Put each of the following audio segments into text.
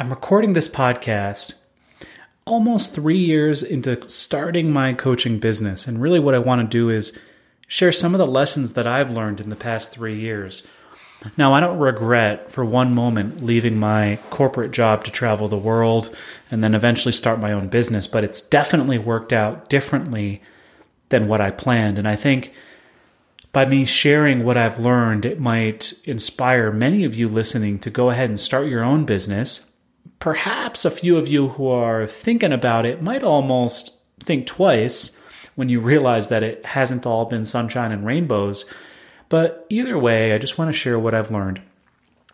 I'm recording this podcast almost 3 years into starting my coaching business. And really what I want to do is share some of the lessons that I've learned in the past 3 years. Now, I don't regret for one moment leaving my corporate job to travel the world and then eventually start my own business, but it's definitely worked out differently than what I planned. And I think by me sharing what I've learned, it might inspire many of you listening to go ahead and start your own business. Perhaps a few of you who are thinking about it might almost think twice when you realize that it hasn't all been sunshine and rainbows. But either way, I just want to share what I've learned.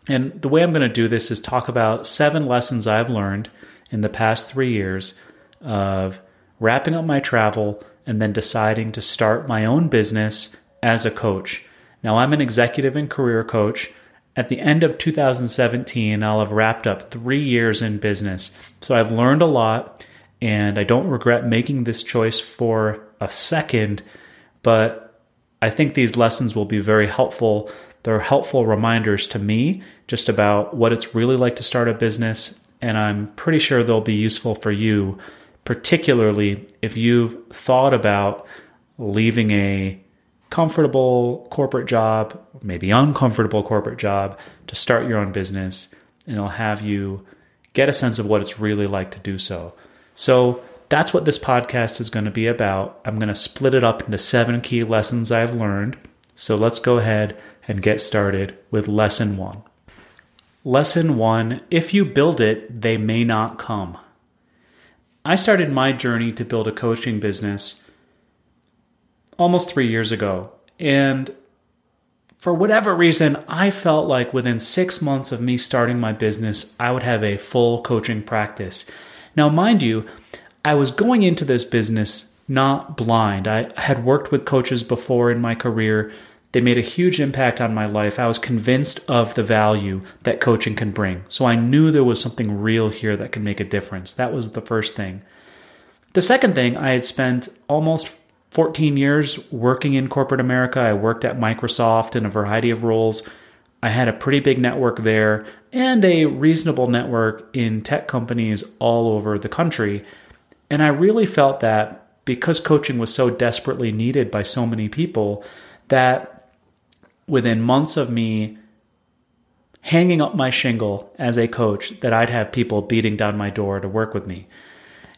And the way I'm going to do this is talk about 7 lessons I've learned in the past 3 years of wrapping up my travel and then deciding to start my own business as a coach. Now, I'm an executive and career coach. At the end of 2017, I'll have wrapped up 3 years in business. So I've learned a lot, and I don't regret making this choice for a second, but I think these lessons will be very helpful. They're helpful reminders to me just about what it's really like to start a business, and I'm pretty sure they'll be useful for you, particularly if you've thought about leaving a comfortable corporate job, maybe uncomfortable corporate job, to start your own business, and it'll have you get a sense of what it's really like to do so. So that's what this podcast is going to be about. I'm going to split it up into 7 key lessons I've learned. So let's go ahead and get started with lesson 1. Lesson 1, if you build it, they may not come. I started my journey to build a coaching business almost 3 years ago. And for whatever reason, I felt like within 6 months of me starting my business, I would have a full coaching practice. Now, mind you, I was going into this business not blind. I had worked with coaches before in my career. They made a huge impact on my life. I was convinced of the value that coaching can bring. So I knew there was something real here that could make a difference. That was the first thing. The second thing, I had spent almost 14 years working in corporate America. I worked at Microsoft in a variety of roles. I had a pretty big network there and a reasonable network in tech companies all over the country. And I really felt that because coaching was so desperately needed by so many people, that within months of me hanging up my shingle as a coach, that I'd have people beating down my door to work with me.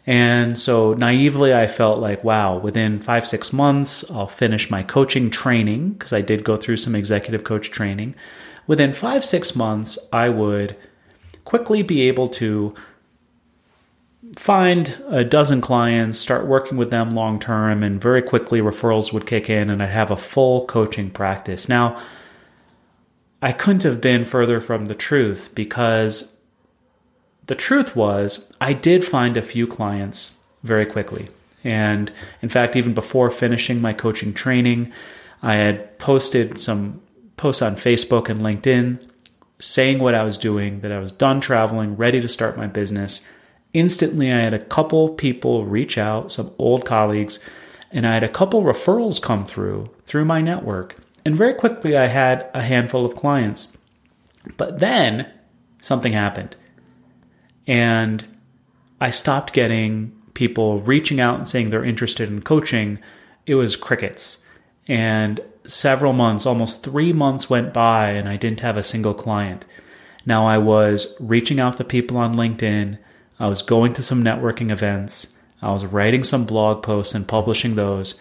And so naively, I felt like, wow, within 5-6 months, I'll finish my coaching training, because I did go through some executive coach training. Within 5-6 months, I would quickly be able to find a dozen clients, start working with them long term, and very quickly referrals would kick in and I'd have a full coaching practice. Now, I couldn't have been further from the truth, because the truth was I did find a few clients very quickly. And in fact, even before finishing my coaching training, I had posted some posts on Facebook and LinkedIn saying what I was doing, that I was done traveling, ready to start my business. Instantly, I had a couple people reach out, some old colleagues, and I had a couple referrals come through my network. And very quickly, I had a handful of clients. But then something happened. And I stopped getting people reaching out and saying they're interested in coaching. It was crickets. And several months, almost 3 months went by, and I didn't have a single client. Now, I was reaching out to people on LinkedIn. I was going to some networking events. I was writing some blog posts and publishing those.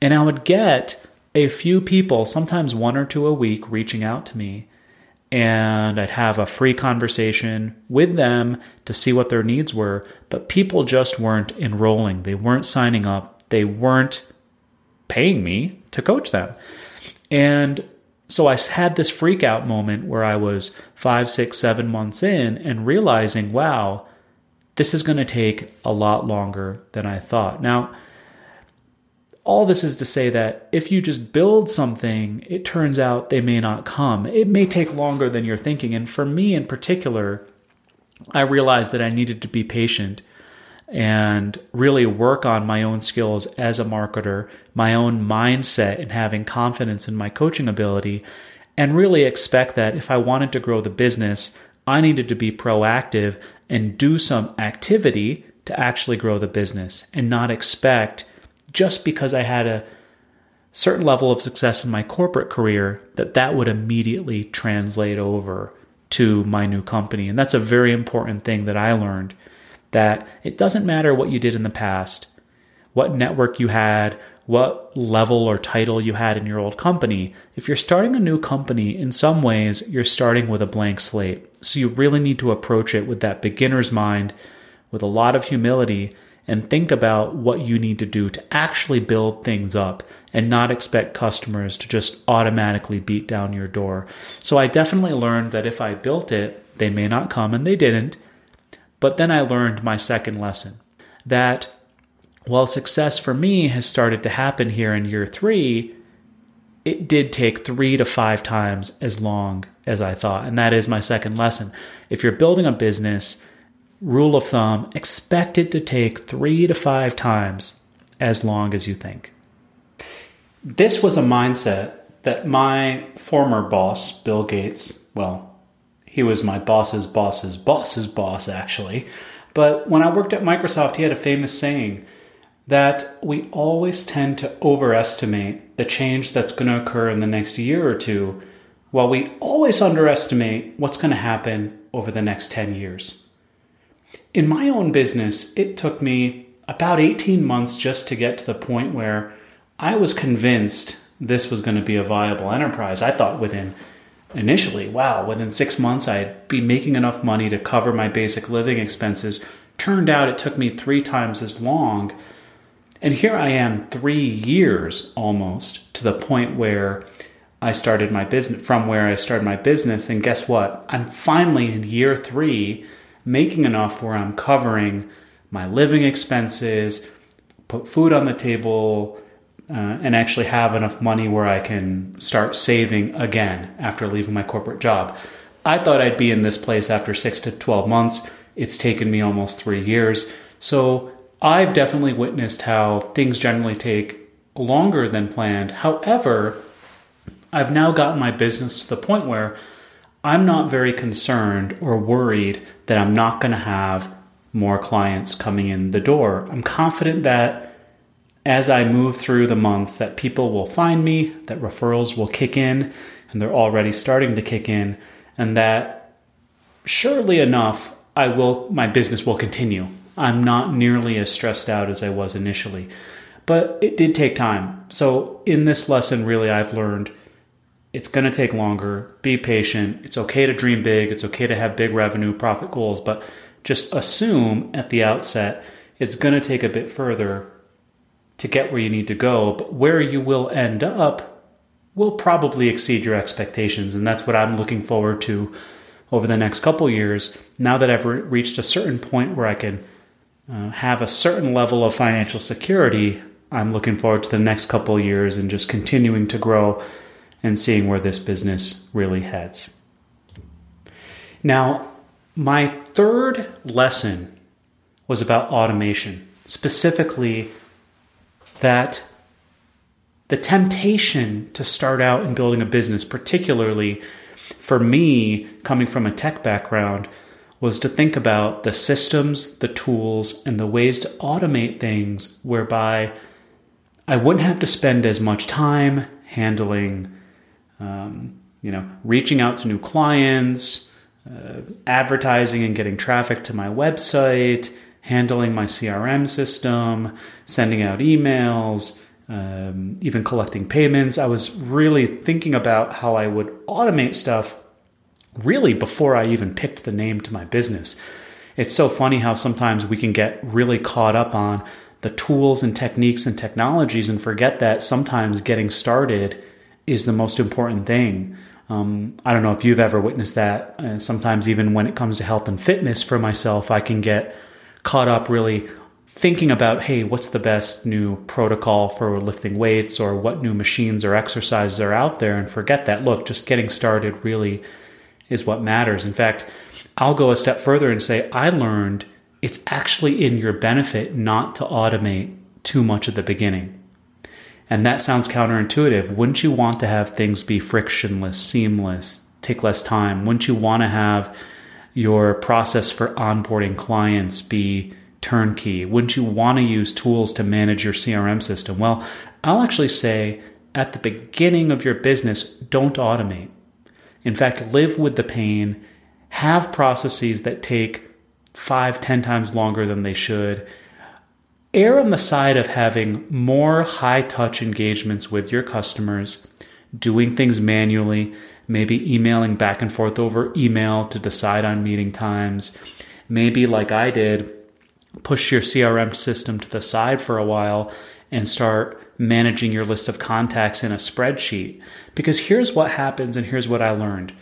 And I would get a few people, sometimes 1 or 2 a week, reaching out to me. And I'd have a free conversation with them to see what their needs were. But people just weren't enrolling. They weren't signing up. They weren't paying me to coach them. And so I had this freak out moment where I was 5, 6, 7 months in and realizing, wow, this is going to take a lot longer than I thought. Now, all this is to say that if you just build something, it turns out they may not come. It may take longer than you're thinking. And for me in particular, I realized that I needed to be patient and really work on my own skills as a marketer, my own mindset, and having confidence in my coaching ability, and really expect that if I wanted to grow the business, I needed to be proactive and do some activity to actually grow the business, and not expect just because I had a certain level of success in my corporate career that that would immediately translate over to my new company. And that's a very important thing that I learned, that it doesn't matter what you did in the past, what network you had, what level or title you had in your old company. If you're starting a new company, in some ways, you're starting with a blank slate. So you really need to approach it with that beginner's mind, with a lot of humility, and think about what you need to do to actually build things up and not expect customers to just automatically beat down your door. So I definitely learned that if I built it, they may not come, and they didn't. But then I learned my second lesson, that while success for me has started to happen here in year 3, it did take 3 to 5 times as long as I thought. And that is my second lesson. If you're building a business, rule of thumb, expect it to take 3 to 5 times as long as you think. This was a mindset that my former boss, Bill Gates, well, he was my boss's boss's boss's boss, actually. But when I worked at Microsoft, he had a famous saying that we always tend to overestimate the change that's going to occur in the next year or two, while we always underestimate what's going to happen over the next 10 years. In my own business, it took me about 18 months just to get to the point where I was convinced this was going to be a viable enterprise. I thought within 6 months, I'd be making enough money to cover my basic living expenses. Turned out it took me 3 times as long. And here I am 3 years almost to the point where I started my business, from where I started my business. And guess what? I'm finally in year 3 making enough where I'm covering my living expenses, put food on the table, and actually have enough money where I can start saving again after leaving my corporate job. I thought I'd be in this place after 6 to 12 months. It's taken me almost 3 years. So I've definitely witnessed how things generally take longer than planned. However, I've now gotten my business to the point where I'm not very concerned or worried that I'm not going to have more clients coming in the door. I'm confident that as I move through the months that people will find me, that referrals will kick in, and they're already starting to kick in, and that surely enough, my business will continue. I'm not nearly as stressed out as I was initially, but it did take time. So in this lesson, really, I've learned it's going to take longer. Be patient. It's okay to dream big. It's okay to have big revenue, profit goals, but just assume at the outset it's going to take a bit further to get where you need to go. But where you will end up will probably exceed your expectations, and that's what I'm looking forward to over the next couple years. Now that I've reached a certain point where I can have a certain level of financial security, I'm looking forward to the next couple years and just continuing to grow and seeing where this business really heads. Now, my third lesson was about automation, specifically that the temptation to start out in building a business, particularly for me, coming from a tech background, was to think about the systems, the tools, and the ways to automate things whereby I wouldn't have to spend as much time handling reaching out to new clients, advertising and getting traffic to my website, handling my CRM system, sending out emails, even collecting payments. I was really thinking about how I would automate stuff really before I even picked the name to my business. It's so funny how sometimes we can get really caught up on the tools and techniques and technologies and forget that sometimes getting started is the most important thing. I don't know if you've ever witnessed that. Sometimes even when it comes to health and fitness for myself, I can get caught up really thinking about, hey, what's the best new protocol for lifting weights, or what new machines or exercises are out there, and forget that, look, just getting started really is what matters. In fact, I'll go a step further and say I learned it's actually in your benefit not to automate too much at the beginning. And that sounds counterintuitive. Wouldn't you want to have things be frictionless, seamless, take less time? Wouldn't you want to have your process for onboarding clients be turnkey? Wouldn't you want to use tools to manage your CRM system? Well, I'll actually say at the beginning of your business, don't automate. In fact, live with the pain, have processes that take 5-10 times longer than they should. Err on the side of having more high-touch engagements with your customers, doing things manually, maybe emailing back and forth over email to decide on meeting times. Maybe like I did, push your CRM system to the side for a while and start managing your list of contacts in a spreadsheet. Because here's what happens, and here's what I learned.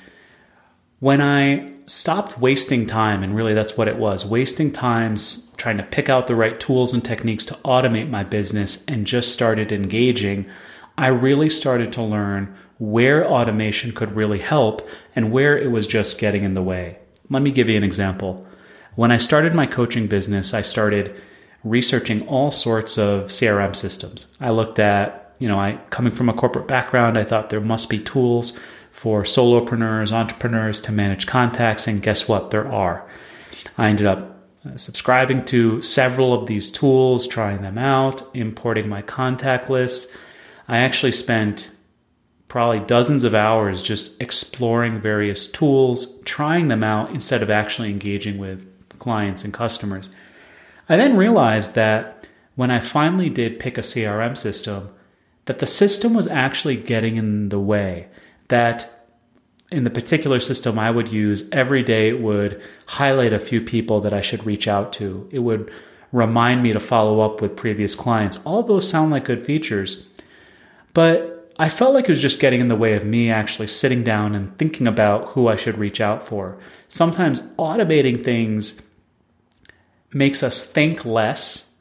When I stopped wasting time, and really that's what it was, wasting time trying to pick out the right tools and techniques to automate my business and just started engaging, I really started to learn where automation could really help and where it was just getting in the way. Let me give you an example. When I started my coaching business, I started researching all sorts of CRM systems. I looked at, coming from a corporate background, I thought there must be tools for solopreneurs, entrepreneurs to manage contacts, and guess what? There are. I ended up subscribing to several of these tools, trying them out, importing my contact lists. I actually spent probably dozens of hours just exploring various tools, trying them out instead of actually engaging with clients and customers. I then realized that when I finally did pick a CRM system, that the system was actually getting in the way. That in the particular system I would use every day, it would highlight a few people that I should reach out to. It would remind me to follow up with previous clients. All those sound like good features, but I felt like it was just getting in the way of me actually sitting down and thinking about who I should reach out for. Sometimes automating things makes us think less.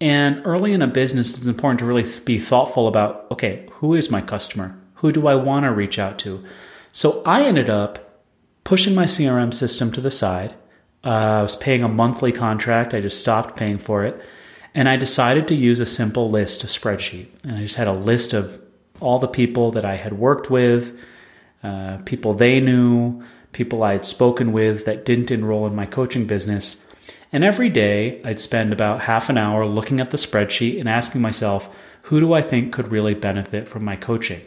And early in a business, it's important to really be thoughtful about, okay, who is my customer? Who do I want to reach out to? So I ended up pushing my CRM system to the side. I was paying a monthly contract. I just stopped paying for it. And I decided to use a simple list, a spreadsheet. And I just had a list of all the people that I had worked with, people they knew, people I had spoken with that didn't enroll in my coaching business. And every day I'd spend about half an hour looking at the spreadsheet and asking myself, who do I think could really benefit from my coaching?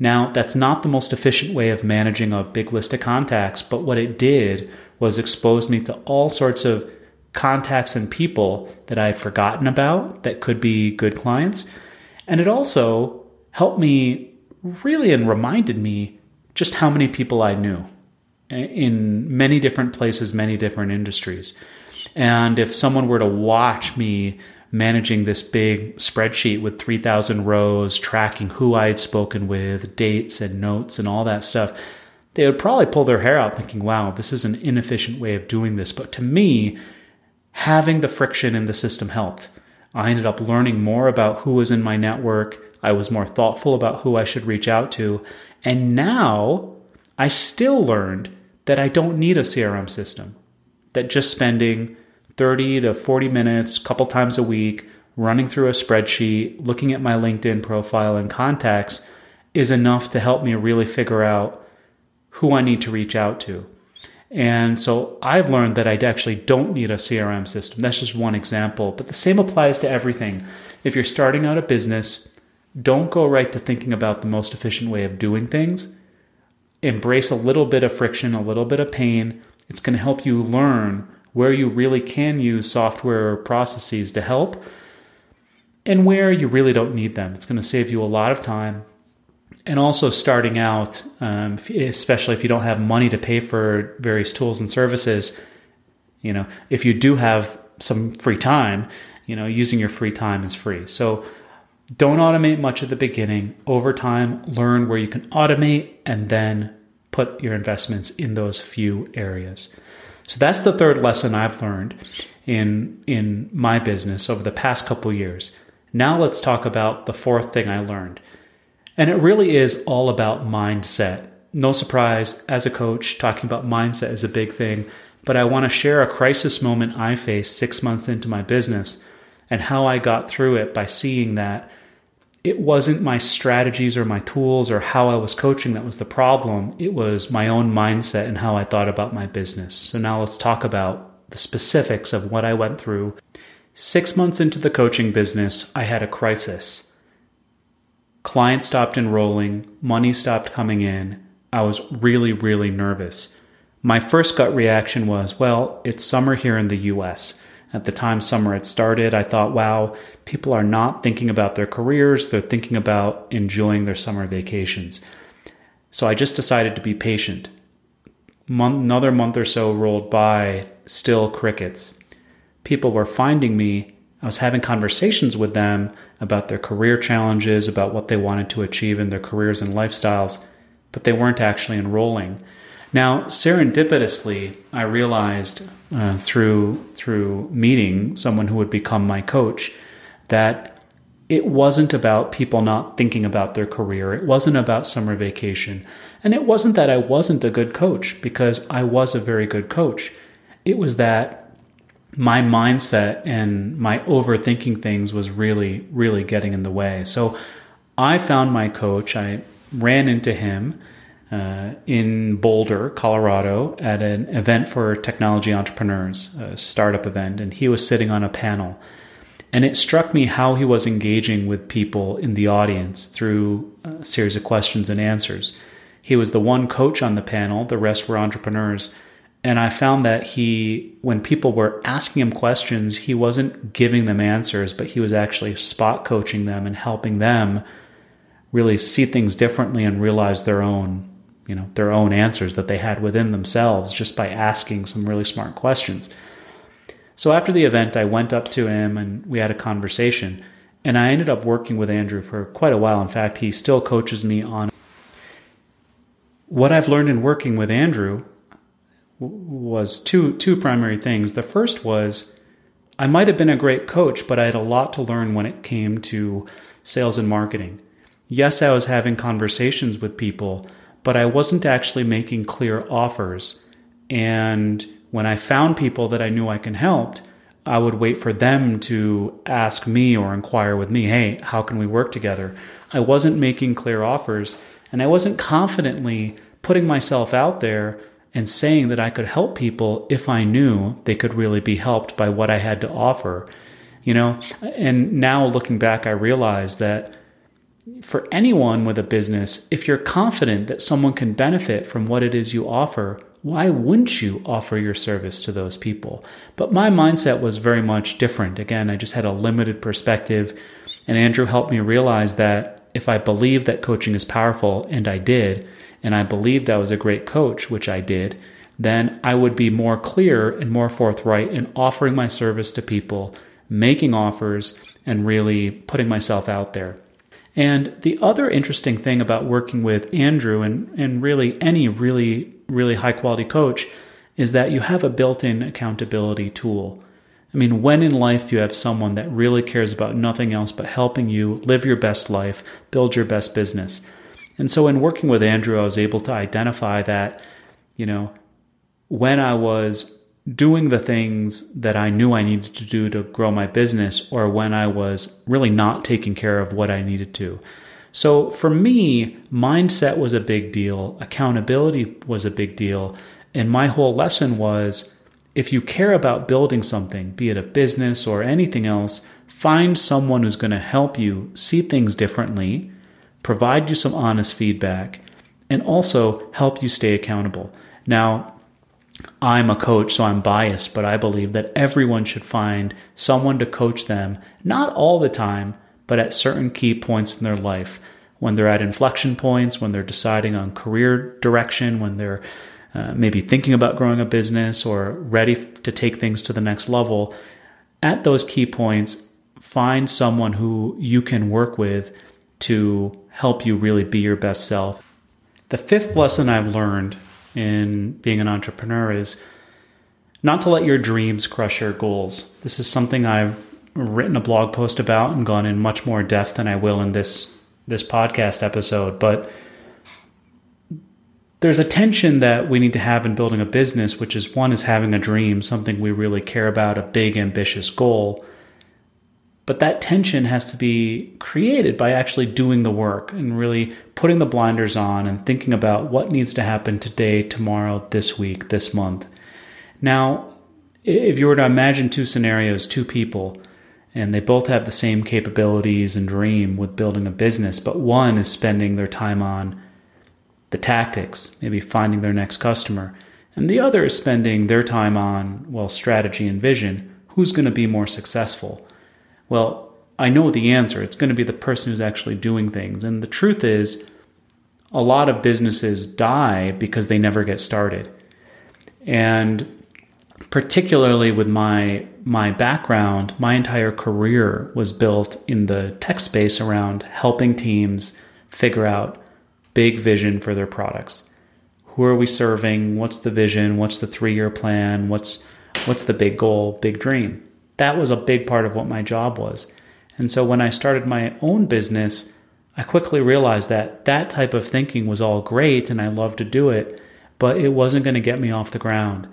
Now, that's not the most efficient way of managing a big list of contacts, but what it did was expose me to all sorts of contacts and people that I had forgotten about that could be good clients. And it also helped me really and reminded me just how many people I knew in many different places, many different industries. And if someone were to watch me managing this big spreadsheet with 3,000 rows, tracking who I had spoken with, dates and notes and all that stuff, they would probably pull their hair out thinking, wow, this is an inefficient way of doing this. But to me, having the friction in the system helped. I ended up learning more about who was in my network. I was more thoughtful about who I should reach out to. And now I still learned that I don't need a CRM system, that just spending 30 to 40 minutes, a couple times a week, running through a spreadsheet, looking at my LinkedIn profile and contacts is enough to help me really figure out who I need to reach out to. And so I've learned that I actually don't need a CRM system. That's just one example, but the same applies to everything. If you're starting out a business, don't go right to thinking about the most efficient way of doing things. Embrace a little bit of friction, a little bit of pain. It's going to help you learn where you really can use software or processes to help, and where you really don't need them. It's going to save you a lot of time. And also starting out, especially if you don't have money to pay for various tools and services, if you do have some free time, using your free time is free. So don't automate much at the beginning. Over time, learn where you can automate and then put your investments in those few areas. So that's the third lesson I've learned in my business over the past couple years. Now let's talk about the fourth thing I learned. And it really is all about mindset. No surprise, as a coach, talking about mindset is a big thing, but I want to share a crisis moment I faced 6 months into my business and how I got through it by seeing that it wasn't my strategies or my tools or how I was coaching that was the problem. It was my own mindset and how I thought about my business. So now let's talk about the specifics of what I went through. 6 months into the coaching business, I had a crisis. Clients stopped enrolling. Money stopped coming in. I was really, really nervous. My first gut reaction was, well, it's summer here in the U.S. At the time summer had started, I thought, wow, people are not thinking about their careers. They're thinking about enjoying their summer vacations. So I just decided to be patient. Another month or so rolled by, still crickets. People were finding me. I was having conversations with them about their career challenges, about what they wanted to achieve in their careers and lifestyles, but they weren't actually enrolling. Now, serendipitously, I realized through meeting someone who would become my coach that it wasn't about people not thinking about their career. It wasn't about summer vacation. And it wasn't that I wasn't a good coach, because I was a very good coach. It was that my mindset and my overthinking things was really, really getting in the way. So I found my coach. I ran into him in Boulder, Colorado, at an event for technology entrepreneurs, a startup event, and he was sitting on a panel. And it struck me how he was engaging with people in the audience through a series of questions and answers. He was the one coach on the panel, the rest were entrepreneurs. And I found that when people were asking him questions, he wasn't giving them answers, but he was actually spot coaching them and helping them really see things differently and realize their own answers that they had within themselves just by asking some really smart questions. So after the event, I went up to him and we had a conversation, and I ended up working with Andrew for quite a while. In fact, he still coaches me on what I've learned in working with Andrew was two primary things. The first was I might have been a great coach, but I had a lot to learn when it came to sales and marketing. Yes, I was having conversations with people, but I wasn't actually making clear offers. And when I found people that I knew I can help, I would wait for them to ask me or inquire with me, hey, how can we work together? I wasn't making clear offers, and I wasn't confidently putting myself out there and saying that I could help people if I knew they could really be helped by what I had to offer. And now looking back, I realized that for anyone with a business, if you're confident that someone can benefit from what it is you offer, why wouldn't you offer your service to those people? But my mindset was very much different. Again, I just had a limited perspective, and Andrew helped me realize that if I believe that coaching is powerful, and I did, and I believed I was a great coach, which I did, then I would be more clear and more forthright in offering my service to people, making offers, and really putting myself out there. And the other interesting thing about working with Andrew and really any really, really high-quality coach is that you have a built-in accountability tool. I mean, when in life do you have someone that really cares about nothing else but helping you live your best life, build your best business? And so in working with Andrew, I was able to identify that, when I was doing the things that I knew I needed to do to grow my business, or when I was really not taking care of what I needed to. So for me, mindset was a big deal. Accountability was a big deal. And my whole lesson was, if you care about building something, be it a business or anything else, find someone who's going to help you see things differently, provide you some honest feedback, and also help you stay accountable. Now, I'm a coach, so I'm biased, but I believe that everyone should find someone to coach them, not all the time, but at certain key points in their life, when they're at inflection points, when they're deciding on career direction, when they're maybe thinking about growing a business or ready to take things to the next level. At those key points, find someone who you can work with to help you really be your best self. The fifth lesson I've learned in being an entrepreneur is not to let your dreams crush your goals. This is something I've written a blog post about and gone in much more depth than I will in this podcast episode. But there's a tension that we need to have in building a business, which is one is having a dream, something we really care about, a big, ambitious goal. But that tension has to be created by actually doing the work and really putting the blinders on and thinking about what needs to happen today, tomorrow, this week, this month. Now, if you were to imagine two scenarios, two people, and they both have the same capabilities and dream with building a business, but one is spending their time on the tactics, maybe finding their next customer, and the other is spending their time on, well, strategy and vision, who's going to be more successful? Well, I know the answer. It's going to be the person who's actually doing things. And the truth is, a lot of businesses die because they never get started. And particularly with my background, my entire career was built in the tech space around helping teams figure out big vision for their products. Who are we serving? What's the vision? What's the 3-year plan? What's the big goal, big dream? That was a big part of what my job was. And so when I started my own business, I quickly realized that that type of thinking was all great and I loved to do it, but it wasn't going to get me off the ground.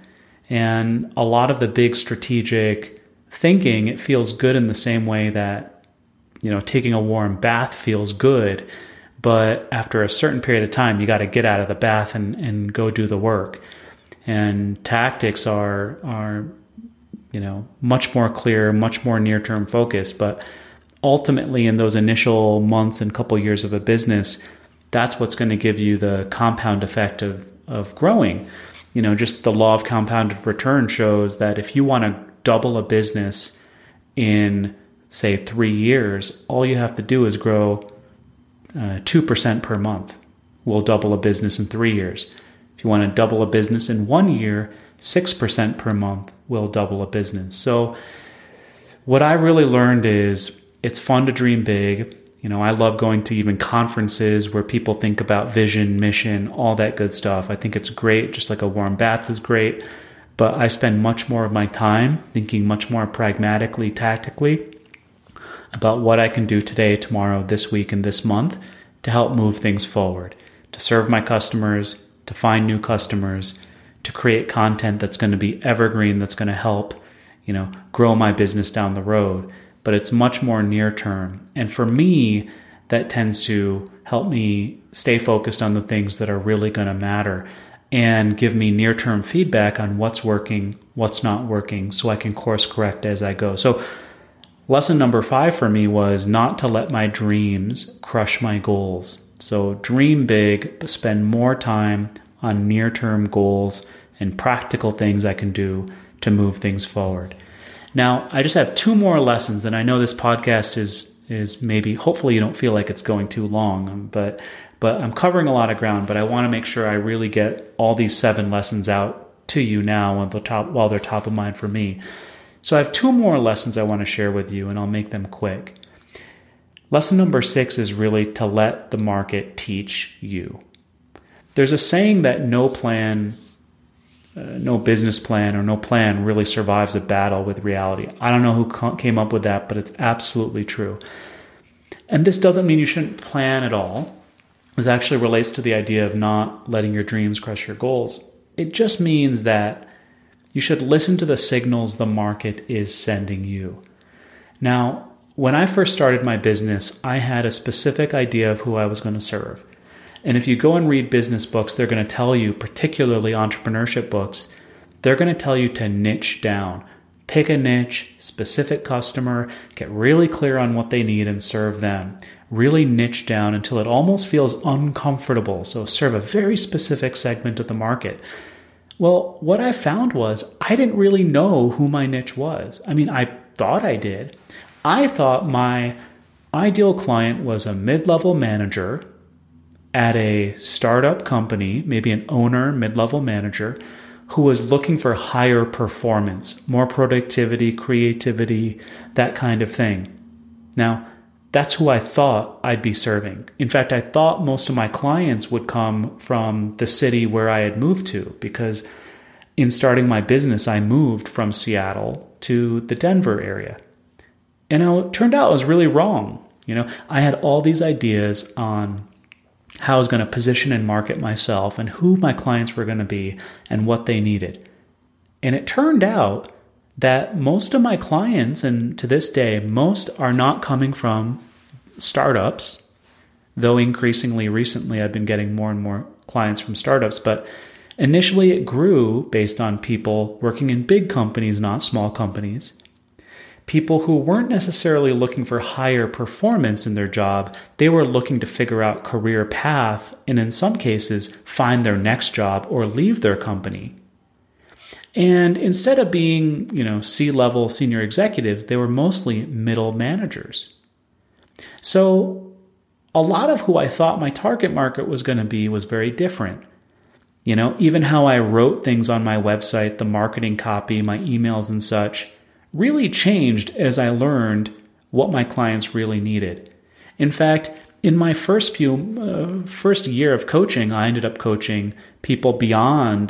And a lot of the big strategic thinking, it feels good in the same way that, you know, taking a warm bath feels good, but after a certain period of time, you got to get out of the bath and go do the work. And tactics are much more clear, much more near-term focus. But ultimately, in those initial months and couple years of a business, that's what's going to give you the compound effect of growing. You know, just the law of compounded return shows that if you want to double a business in, say, 3 years, all you have to do is grow 2% per month. We'll double a business in 3 years. If you want to double a business in 1 year, 6% per month will double a business. So what I really learned is it's fun to dream big. You know, I love going to even conferences where people think about vision, mission, all that good stuff. I think it's great, just like a warm bath is great. But I spend much more of my time thinking much more pragmatically, tactically about what I can do today, tomorrow, this week, and this month to help move things forward, to serve my customers, to find new customers, to create content that's going to be evergreen, that's going to help, you know, grow my business down the road. But it's much more near term. And for me, that tends to help me stay focused on the things that are really going to matter and give me near term feedback on what's working, what's not working, so I can course correct as I go. So lesson number 5 for me was not to let my dreams crush my goals. So dream big, but spend more time on near-term goals and practical things I can do to move things forward. Now, I just have 2 more lessons, and I know this podcast is maybe, hopefully you don't feel like it's going too long, but I'm covering a lot of ground, but I want to make sure I really get all these 7 lessons out to you now while they're top of mind for me. So I have 2 more lessons I want to share with you, and I'll make them quick. Lesson number 6 is really to let the market teach you. There's a saying that no business plan or no plan really survives a battle with reality. I don't know who came up with that, but it's absolutely true. And this doesn't mean you shouldn't plan at all. This actually relates to the idea of not letting your dreams crush your goals. It just means that you should listen to the signals the market is sending you. Now, when I first started my business, I had a specific idea of who I was going to serve. And if you go and read business books, they're going to tell you, particularly entrepreneurship books, they're going to tell you to niche down. Pick a niche, specific customer, get really clear on what they need and serve them. Really niche down until it almost feels uncomfortable. So serve a very specific segment of the market. Well, what I found was I didn't really know who my niche was. I mean, I thought I did. I thought my ideal client was a mid-level manager at a startup company, maybe an owner, mid-level manager, who was looking for higher performance, more productivity, creativity, that kind of thing. Now, that's who I thought I'd be serving. In fact, I thought most of my clients would come from the city where I had moved to, because in starting my business, I moved from Seattle to the Denver area. And it turned out I was really wrong. You know, I had all these ideas on how I was going to position and market myself and who my clients were going to be and what they needed. And it turned out that most of my clients, and to this day, most are not coming from startups, though increasingly recently I've been getting more and more clients from startups. But initially it grew based on people working in big companies, not small companies. People who weren't necessarily looking for higher performance in their job, they were looking to figure out career path and in some cases find their next job or leave their company. And instead of being, C-level senior executives, they were mostly middle managers. So a lot of who I thought my target market was going to be was very different. Even how I wrote things on my website, the marketing copy, my emails and such, really changed as I learned what my clients really needed. In fact, in my first year of coaching, I ended up coaching people beyond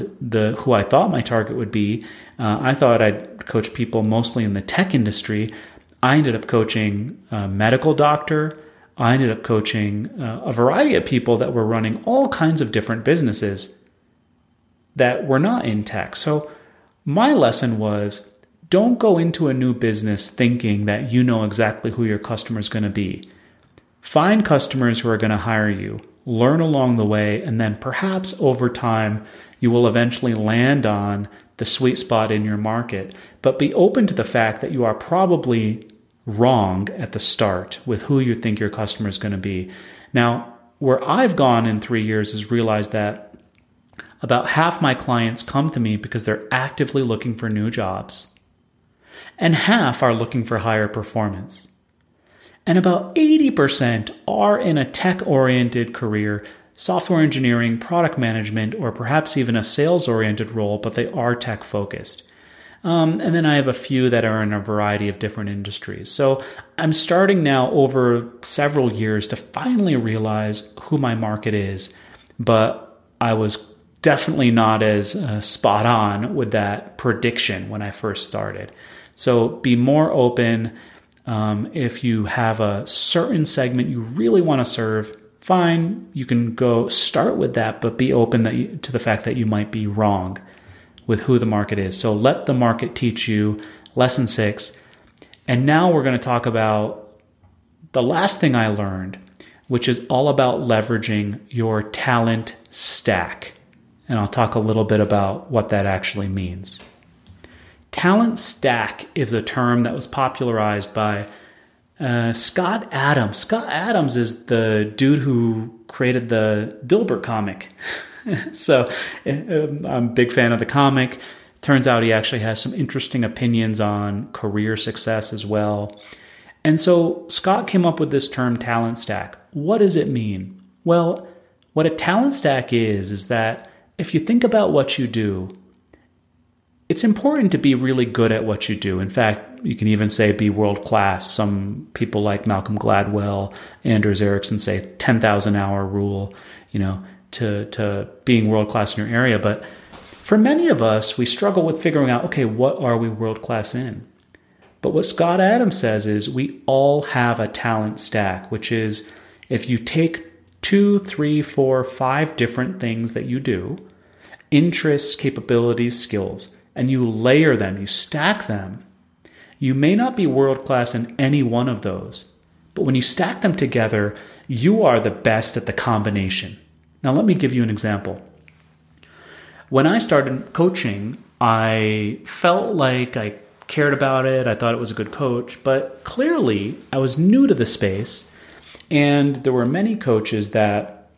who I thought my target would be. I thought I'd coach people mostly in the tech industry. I ended up coaching a medical doctor. I ended up coaching a variety of people that were running all kinds of different businesses that were not in tech. So my lesson was, don't go into a new business thinking that you know exactly who your customer is going to be. Find customers who are going to hire you, learn along the way, and then perhaps over time, you will eventually land on the sweet spot in your market. But be open to the fact that you are probably wrong at the start with who you think your customer is going to be. Now, where I've gone in 3 years is realized that about half my clients come to me because they're actively looking for new jobs. And half are looking for higher performance. And about 80% are in a tech-oriented career, software engineering, product management, or perhaps even a sales-oriented role, but they are tech-focused. And then I have a few that are in a variety of different industries. So I'm starting now over several years to finally realize who my market is, but I was definitely not as spot on with that prediction when I first started. So be more open. If you have a certain segment you really want to serve, fine, you can go start with that, but be open to the fact that you might be wrong with who the market is. So let the market teach you. Lesson 6. And now we're going to talk about the last thing I learned, which is all about leveraging your talent stack. And I'll talk a little bit about what that actually means. Talent stack is a term that was popularized by Scott Adams. Scott Adams is the dude who created the Dilbert comic. So I'm a big fan of the comic. Turns out he actually has some interesting opinions on career success as well. And so Scott came up with this term talent stack. What does it mean? Well, what a talent stack is that if you think about what you do, it's important to be really good at what you do. In fact, you can even say be world-class. Some people like Malcolm Gladwell, Anders Ericsson say 10,000-hour rule, to being world-class in your area. But for many of us, we struggle with figuring out, okay, what are we world-class in? But what Scott Adams says is we all have a talent stack, which is if you take 2, 3, 4, 5 different things that you do, interests, capabilities, skills, and you layer them, you stack them. You may not be world-class in any one of those, but when you stack them together, you are the best at the combination. Now, let me give you an example. When I started coaching, I felt like I cared about it. I thought it was a good coach, but clearly I was new to the space, and there were many coaches that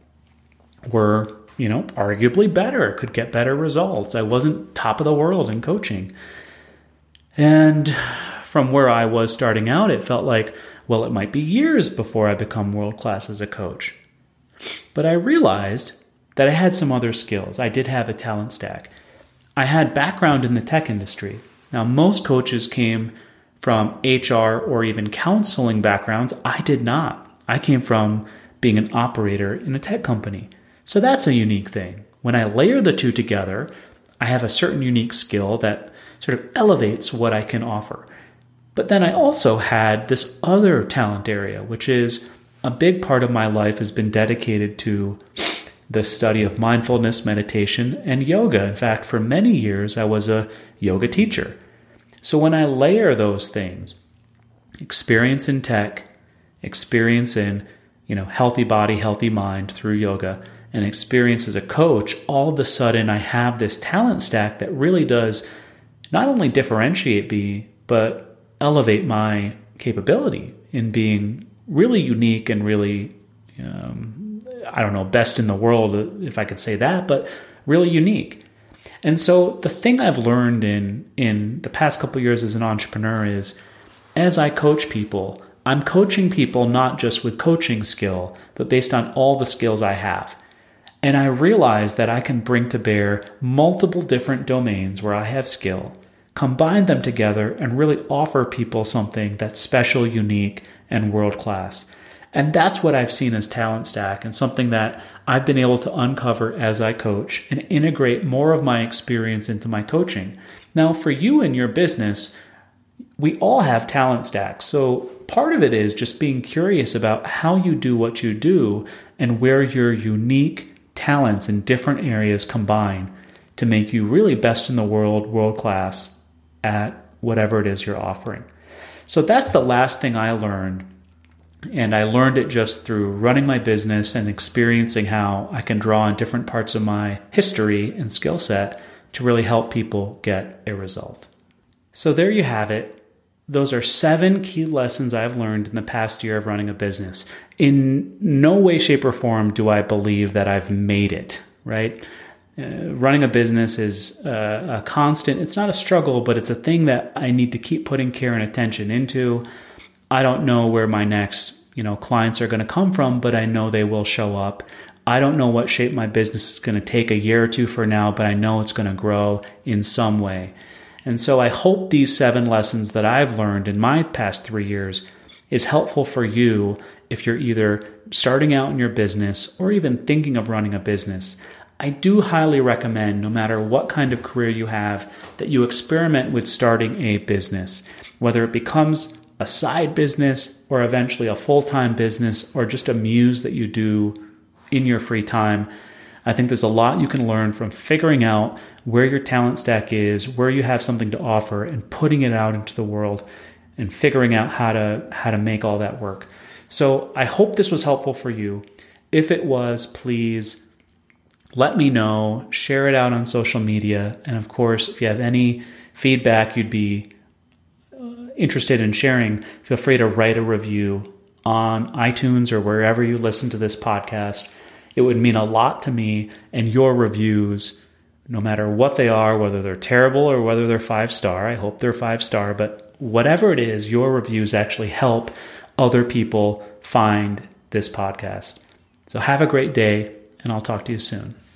were arguably better, could get better results. I wasn't top of the world in coaching. And from where I was starting out, it felt like, well, it might be years before I become world-class as a coach. But I realized that I had some other skills. I did have a talent stack. I had background in the tech industry. Now, most coaches came from HR or even counseling backgrounds. I did not. I came from being an operator in a tech company. So that's a unique thing. When I layer the two together, I have a certain unique skill that sort of elevates what I can offer. But then I also had this other talent area, which is a big part of my life has been dedicated to the study of mindfulness, meditation, and yoga. In fact, for many years, I was a yoga teacher. So when I layer those things, experience in tech, experience in, healthy body, healthy mind through yoga, and experience as a coach, all of a sudden I have this talent stack that really does not only differentiate me, but elevate my capability in being really unique and really, best in the world, if I could say that, but really unique. And so the thing I've learned in the past couple of years as an entrepreneur is, as I coach people, I'm coaching people not just with coaching skill, but based on all the skills I have. And I realize that I can bring to bear multiple different domains where I have skill, combine them together, and really offer people something that's special, unique, and world-class. And that's what I've seen as talent stack, and something that I've been able to uncover as I coach and integrate more of my experience into my coaching. Now, for you and your business, we all have talent stacks. So part of it is just being curious about how you do what you do and where your unique talents in different areas combine to make you really best in the world, world-class at whatever it is you're offering. So that's the last thing I learned. And I learned it just through running my business and experiencing how I can draw on different parts of my history and skill set to really help people get a result. So there you have it. Those are 7 key lessons I've learned in the past year of running a business. In no way, shape, or form do I believe that I've made it, right? Running a business is a constant. It's not a struggle, but it's a thing that I need to keep putting care and attention into. I don't know where my next, clients are going to come from, but I know they will show up. I don't know what shape my business is going to take a year or two from now, but I know it's going to grow in some way. And so I hope these 7 lessons that I've learned in my past 3 years is helpful for you if you're either starting out in your business or even thinking of running a business. I do highly recommend, no matter what kind of career you have, that you experiment with starting a business, whether it becomes a side business or eventually a full-time business or just a muse that you do in your free time. I think there's a lot you can learn from figuring out where your talent stack is, where you have something to offer, and putting it out into the world and figuring out how to make all that work. So I hope this was helpful for you. If it was, please let me know, share it out on social media. And of course, if you have any feedback you'd be interested in sharing, feel free to write a review on iTunes or wherever you listen to this podcast. It would mean a lot to me, and your reviews, no matter what they are, whether they're terrible or whether they're 5-star, I hope they're 5-star, but whatever it is, your reviews actually help other people find this podcast. So have a great day, and I'll talk to you soon.